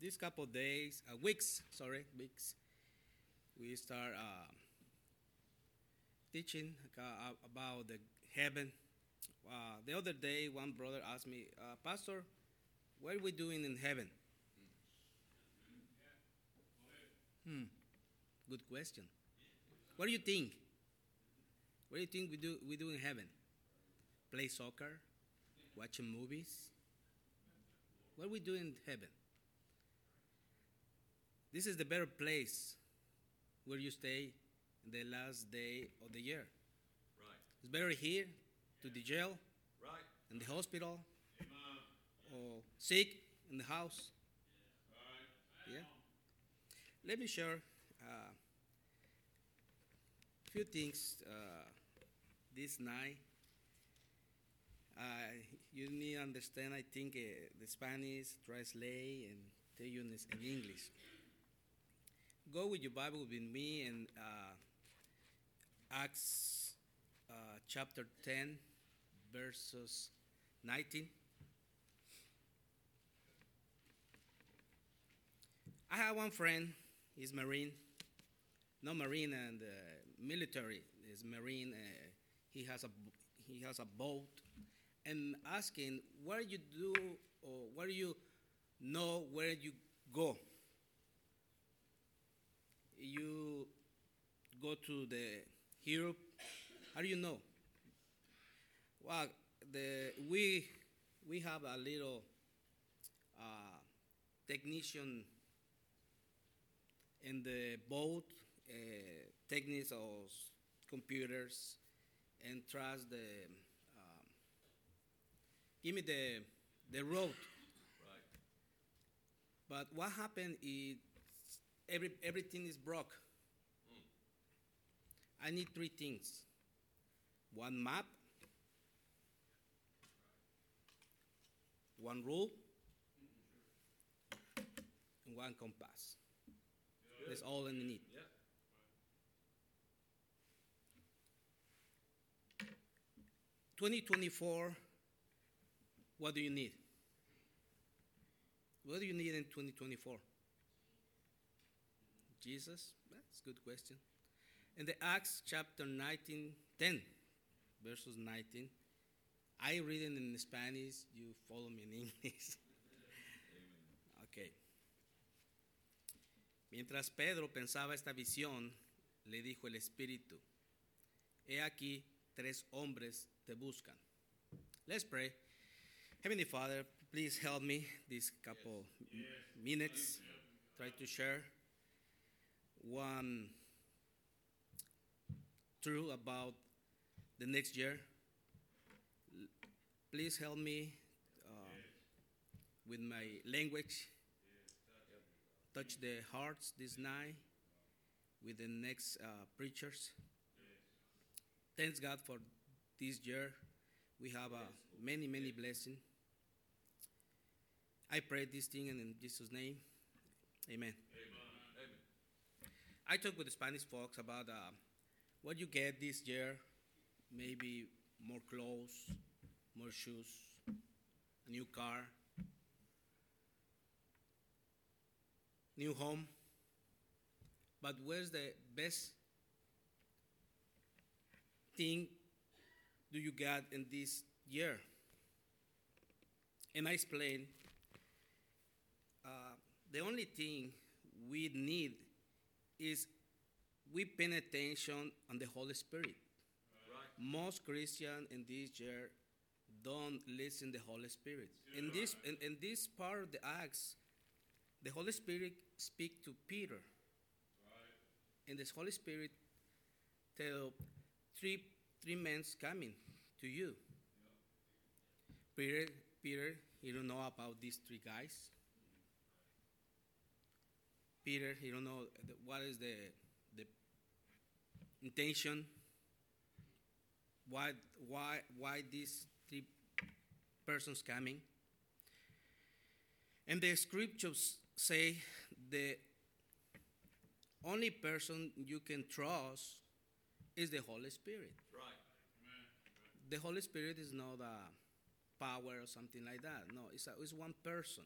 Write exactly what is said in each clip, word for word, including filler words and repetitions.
these couple of days, uh, weeks, sorry, weeks, we start uh, teaching uh, about the heaven. Uh, the other day, one brother asked me, uh, Pastor, what are we doing in heaven? Hmm. Good question. What do you think? What do you think we do we do in heaven? Play soccer? Watching movies? What do we do in heaven? This is the better place where you stay the last day of the year. Right. It's better here to the jail, right, in the hospital, or sick in the house. Yeah. Right. Yeah. Let me share a uh, few things uh, this night. Uh, you need to understand, I think, uh, the Spanish, translate, and tell you in, in English. Go with your Bible with me and uh, Acts uh, chapter ten, verses nineteen. I have one friend, he's Marine, not Marine and uh, military, he's Marine, uh, he has a he has a boat, and asking, what do you do, or what do you know, where you go? You go to the Europe, how do you know? Well, the, we we have a little uh, technician in the boat, uh, techniques of computers, and trust the, um, give me the the road. Right. But what happened is, Every, everything is broke. Mm. I need three things. One map, one rule, and one compass. Good. That's all I need. Yeah. twenty twenty-four, what do you need? What do you need in twenty twenty-four? Jesus? That's a good question. In the Acts chapter nineteen, ten, verses nineteen, I read it in Spanish, you follow me in English. Okay. Mientras Pedro pensaba esta visión, le dijo el Espíritu, he aquí tres hombres te buscan. Let's pray. Heavenly Father, please help me these couple yes. m- minutes. Yes. Try to share one truth about the next year. Please help me uh, with my language. Touch the hearts this night with the next uh, preachers. Thanks God for this year. We have uh, many, many blessings. I pray this thing in Jesus' name. Amen. Amen. I talked with the Spanish folks about uh, what you get this year, maybe more clothes, more shoes, a new car, new home. But where's the best thing do you get in this year? And I explained, uh, the only thing we need is we pay attention on the Holy Spirit. Right. Most Christians in this year don't listen to the Holy Spirit. Yeah. In this in, in this part of the Acts, the Holy Spirit speaks to Peter. Right. And the Holy Spirit tells three three men coming to you. Yeah. Peter, Peter, he don't know about these three guys. Peter, he don't know what is the the intention. Why why why these three persons coming? And the scriptures say the only person you can trust is the Holy Spirit. Right. Amen. The Holy Spirit is not a power or something like that. No, it's a, it's one person.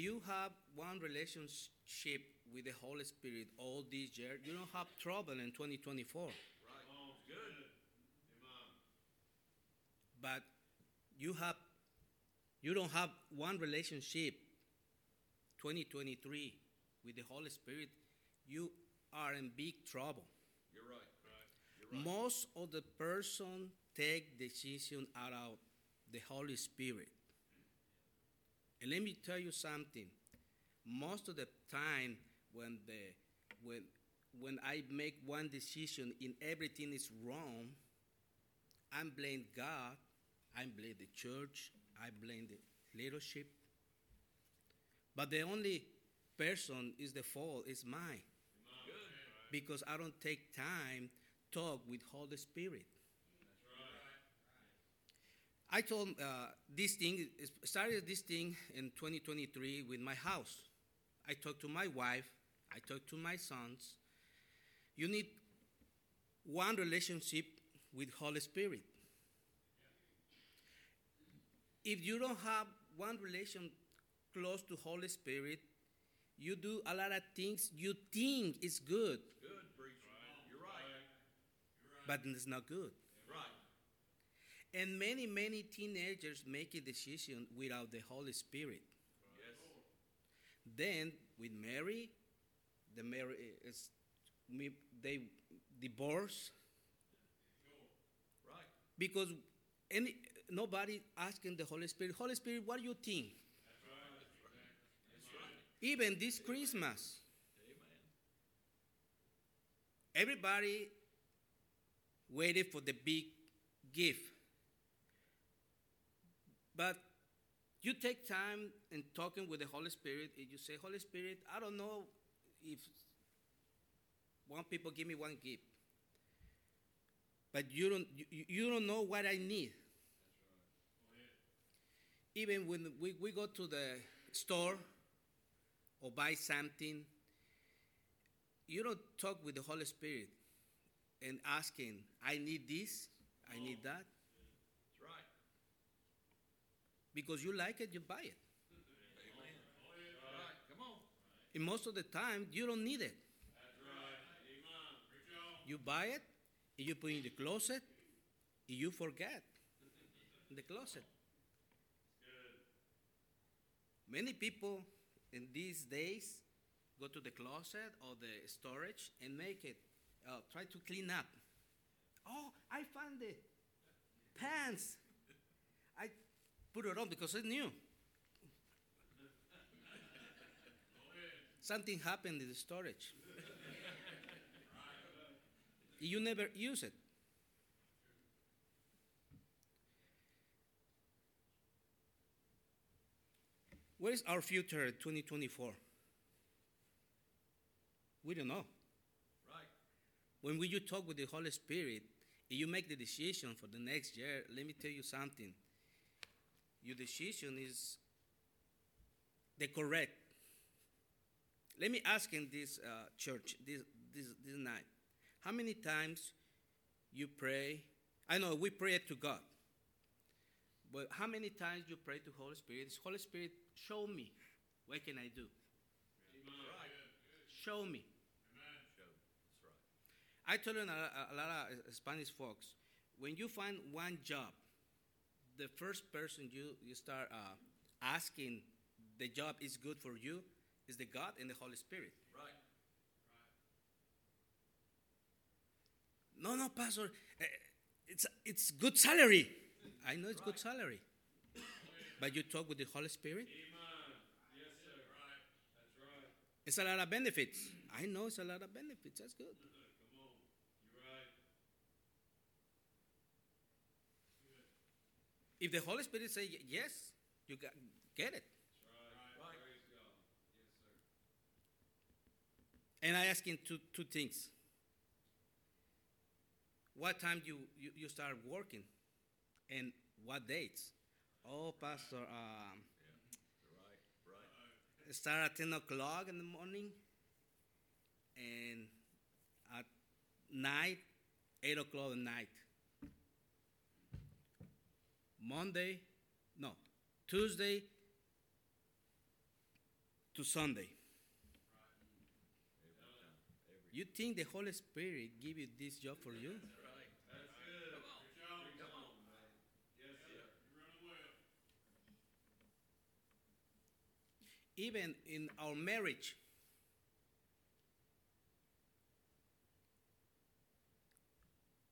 you have one relationship with the Holy Spirit all this year, you don't have trouble in twenty twenty-four. Right. Oh, good. Amen. But you have, you don't have one relationship twenty twenty-three with the Holy Spirit, you are in big trouble. You're right. Right. You're right. Most of the person take decision out of the Holy Spirit. And let me tell you something. Most of the time when the when when I make one decision and everything is wrong, I blame God, I blame the church, I blame the leadership. But the only person is the fault is mine. Good. Because I don't take time to talk with Holy Spirit. I told uh, this thing, started this thing in twenty twenty-three with my house. I talked to my wife. I talked to my sons. You need one relationship with Holy Spirit. If you don't have one relation close to Holy Spirit, you do a lot of things you think is good. Good, preacher. Right. You're right. But it's not good. And many, many teenagers make a decision without the Holy Spirit. Yes. Then, with Mary, the Mary is, they divorce. Right. Because any nobody asking the Holy Spirit, Holy Spirit, what do you think? That's right. That's right. Even this Christmas, amen. Everybody waited for the big gift. But you take time in talking with the Holy Spirit, and you say, Holy Spirit, I don't know if one people give me one gift, but you don't you, you don't know what I need. Right. Even when we, we go to the store or buy something, you don't talk with the Holy Spirit and asking, I need this, I need that. Because you like it, you buy it. Amen. All right, come on. And most of the time, you don't need it. That's right. Amen. You buy it, and you put it in the closet, and you forget in the closet. Good. Many people in these days go to the closet or the storage and make it, uh, try to clean up. Oh, I found it. Pants. I. Put it on because it's new. Something happened in the storage. You never use it. Where is our future in twenty twenty-four? We don't know. Right. When you talk with the Holy Spirit, and you make the decision for the next year, let me tell you something. Your decision is the correct. Let me ask in this uh, church, this, this this night, how many times you pray? I know we pray to God, but how many times you pray to Holy Spirit? Holy Spirit, show me. What can I do? Amen. Show me. Amen. That's right. I told a, a lot of Spanish folks, when you find one job, the first person you, you start uh, asking the job is good for you is the God and the Holy Spirit. Right. Right. No, no, Pastor, uh, it's it's good salary. I know it's right. Good salary. But you talk with the Holy Spirit? Amen. Yes, sir. Right. That's right. It's a lot of benefits. I know it's a lot of benefits. That's good. If the Holy Spirit says yes, you got, get it. Right. Right. Praise God. Yes, sir. And I ask him two, two things. What time you, you, you start working and what dates? Oh, Pastor, um, yeah. Right. Right. Start at ten o'clock in the morning and at night, eight o'clock at night. Monday, no, Tuesday, to Sunday. You think the Holy Spirit give you this job for you? Even in our marriage,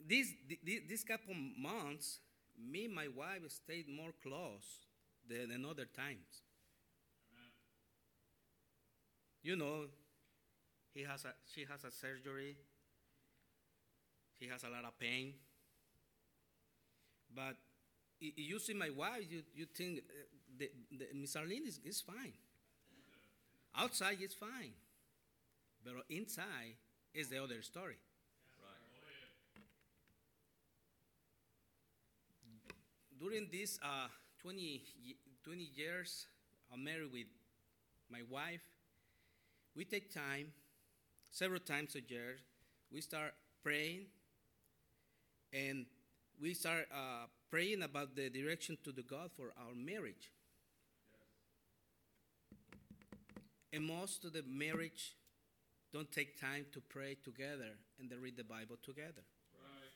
these these couple months, me and my wife stayed more close than, than other times. Amen. You know, he has a, she has a surgery. She has a lot of pain. But if you see my wife, you you think uh, the, the Miss Arlene is, is fine. Outside is fine, but inside is the other story. Right. During these uh, twenty, twenty years I'm married with my wife, we take time, several times a year, we start praying, and we start uh, praying about the direction to the God for our marriage. And most of the marriage don't take time to pray together and to read the Bible together. Right.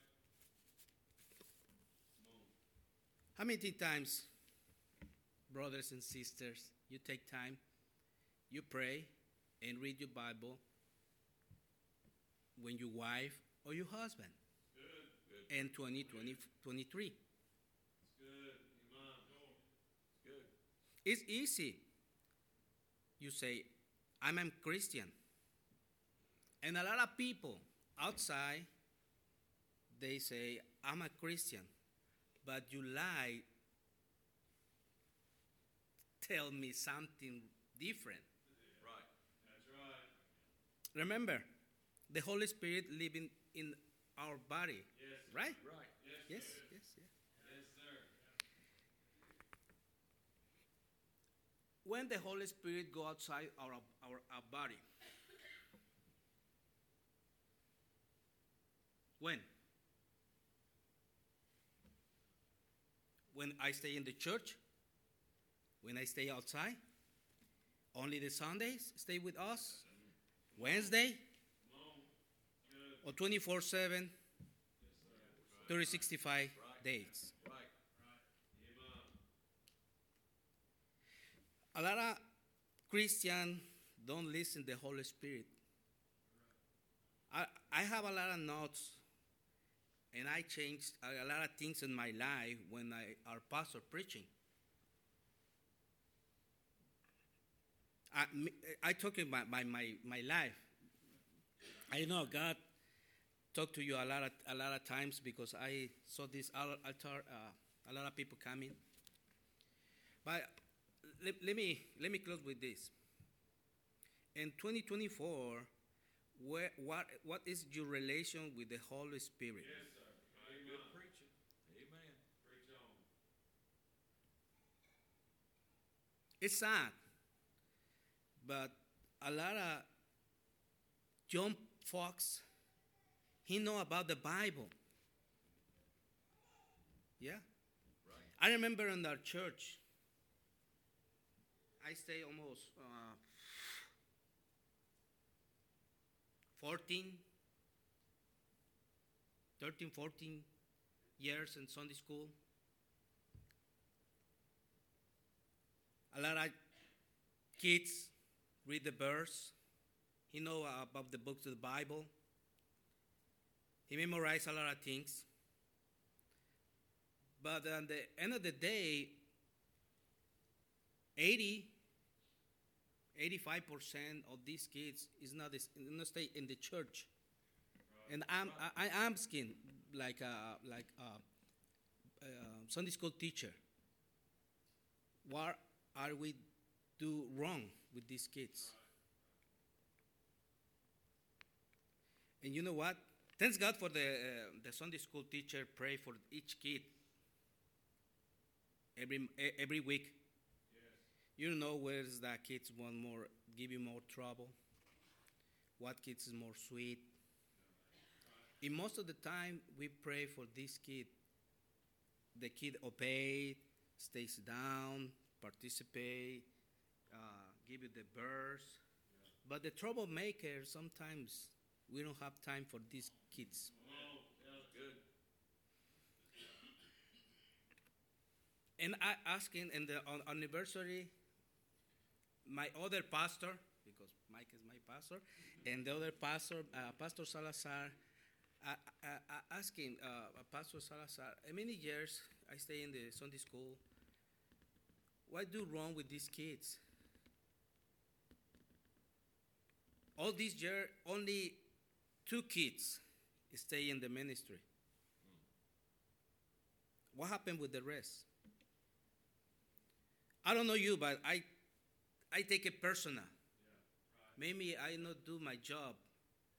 How many times, brothers and sisters, you take time, you pray and read your Bible when your wife or your husband? Good. Good. And twenty, twenty, twenty-three. It's good. It's easy. You say, I'm a Christian. And a lot of people outside, they say, I'm a Christian. But you lie, tell me something different. Yeah. Right. That's right. Remember, the Holy Spirit living in our body. Yes. Right? Right. Yes, yes, yes. yes. When the Holy Spirit go outside our, our, our body. When? When I stay in the church, when I stay outside, only the Sundays stay with us, Wednesday, or twenty-four seven, three sixty-five days. A lot of Christians don't listen to the Holy Spirit. I, I have a lot of notes, and I changed a lot of things in my life when I our pastor preaching. I, I talk about my, my, my life. I know God talked to you a lot of, a lot of times because I saw this altar, uh, a lot of people coming. But Let, let me let me close with this. In twenty twenty-four, where, what what is your relation with the Holy Spirit? Yes, sir. Amen. Preach it. Amen. Preach on. It's sad, but a lot of John Fox, he know about the Bible. Yeah, right. I remember in our church. I stay almost uh, fourteen, thirteen, fourteen years in Sunday school. A lot of kids read the verse. He know about the books of the Bible. He memorized a lot of things. But at the end of the day, eighty, eighty-five percent of these kids is not, is not stay in the church. Right. And I'm, I, I'm asking, like a, like a, a Sunday school teacher, what are we do wrong with these kids? Right. And you know what? Thanks God for the, uh, the Sunday school teacher pray for each kid every, every week. You know where is that kids want more, give you more trouble. What kids is more sweet? In most of the time, we pray for this kid. The kid obey, stays down, participate, uh, give you the verse. Yeah. But the troublemaker, sometimes we don't have time for these kids. Oh, yeah, good. And I asking in the on anniversary, my other pastor, because Mike is my pastor, and the other pastor, uh, Pastor Salazar, I, I, I asking uh, Pastor Salazar, many years I stay in the Sunday school. What do wrong with these kids? All this year, only two kids stay in the ministry. What happened with the rest? I don't know you, but I, I take it personal. Yeah, right. Maybe I not do my job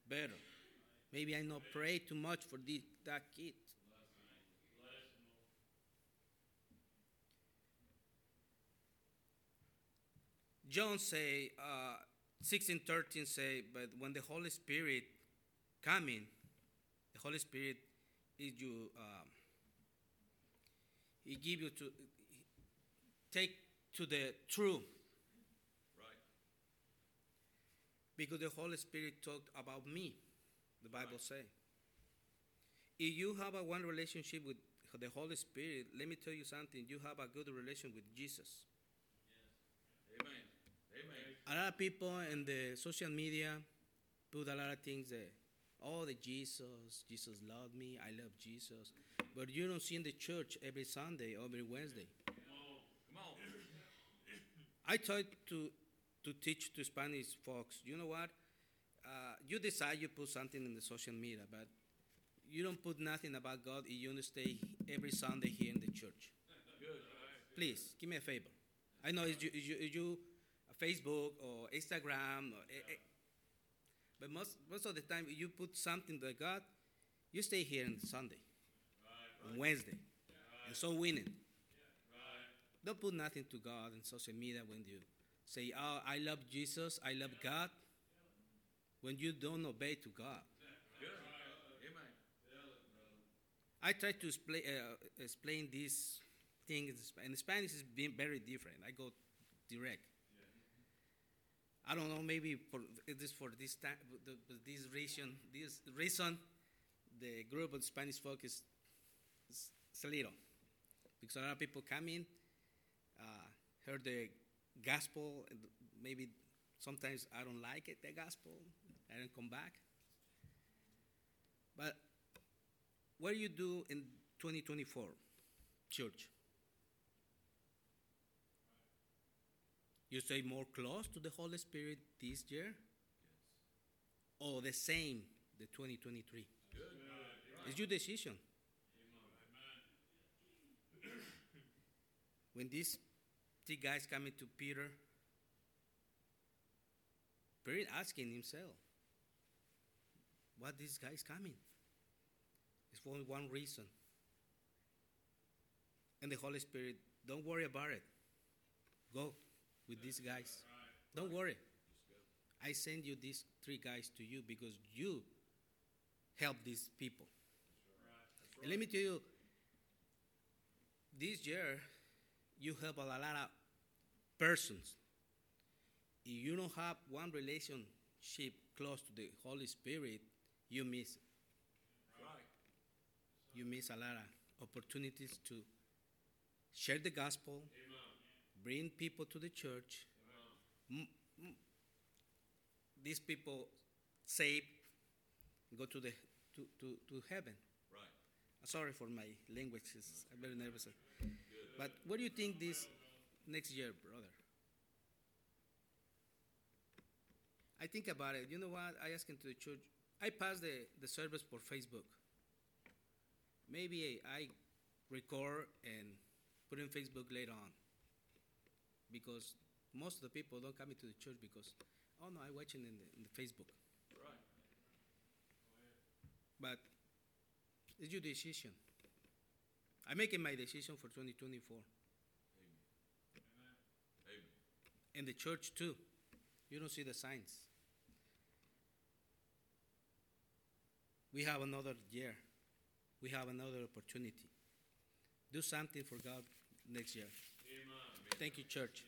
better. Right. Maybe I not pray too much for the, that kid. Bless me. Bless me. John say, uh, sixteen thirteen say, but when the Holy Spirit coming, the Holy Spirit is you. Um, he give you to take to the truth. Right. Because the Holy Spirit talked about me, the Bible right. says. If you have a one relationship with the Holy Spirit, let me tell you something. You have a good relation with Jesus. Yes. Amen. Amen. A lot of people in the social media put a lot of things there. Oh, the Jesus, Jesus loved me, I love Jesus. But you don't see in the church every Sunday, every Wednesday. Oh, come on. I tried to, to teach to Spanish folks, you know what? Uh, you decide you put something in the social media, but you don't put nothing about God if you don't stay every Sunday here in the church. Good. Please, give me a favor. I know it's you, it's you, it's you Facebook or Instagram, or, yeah. eh, but most most of the time you put something to God, you stay here on Sunday, right, right. Wednesday, yeah, right. and so winning. Yeah, right. Don't put nothing to God in social media when you say, "Oh, I love Jesus, I love yeah. God," when you don't obey to God. Yeah, right. Amen. I try to explain uh, explain this thing in Spanish. And Spanish is being very different. I go direct. I don't know. Maybe for this for this time, this reason, this reason, the group of Spanish folk is, is a little, because a lot of people come in, uh, heard the gospel. And maybe sometimes I don't like it, the gospel. I don't come back. But what do you do in twenty twenty-four, church? You stay more close to the Holy Spirit this year? Yes. Or the same, the twenty twenty-three? Good. Right. It's your decision. Amen. When these three guys come into Peter, Peter asking himself, what these guys coming? It's for one reason. And the Holy Spirit, don't worry about it. Go. With these guys. Don't worry. I send you these three guys to you because you help these people. And let me tell you, this year, you help a lot of persons. If you don't have one relationship close to the Holy Spirit, you miss it. You miss a lot of opportunities to share the gospel. Bring people to the church. M- m- these people saved, go to the to, to, to heaven. Right. Sorry for my language. It's, I'm very nervous. Good. But what do you think this next year, brother? I think about it. You know what? I asked him to the church. I passed the, the service for Facebook. Maybe I record and put in Facebook later on. Because most of the people don't come into the church because, oh no, I watch it in the, in the Facebook. Right. But it's your decision. I'm making my decision for twenty twenty-four. Amen. Amen. And the church too. You don't see the signs. We have another year. We have another opportunity. Do something for God next year. Amen. Thank you, church.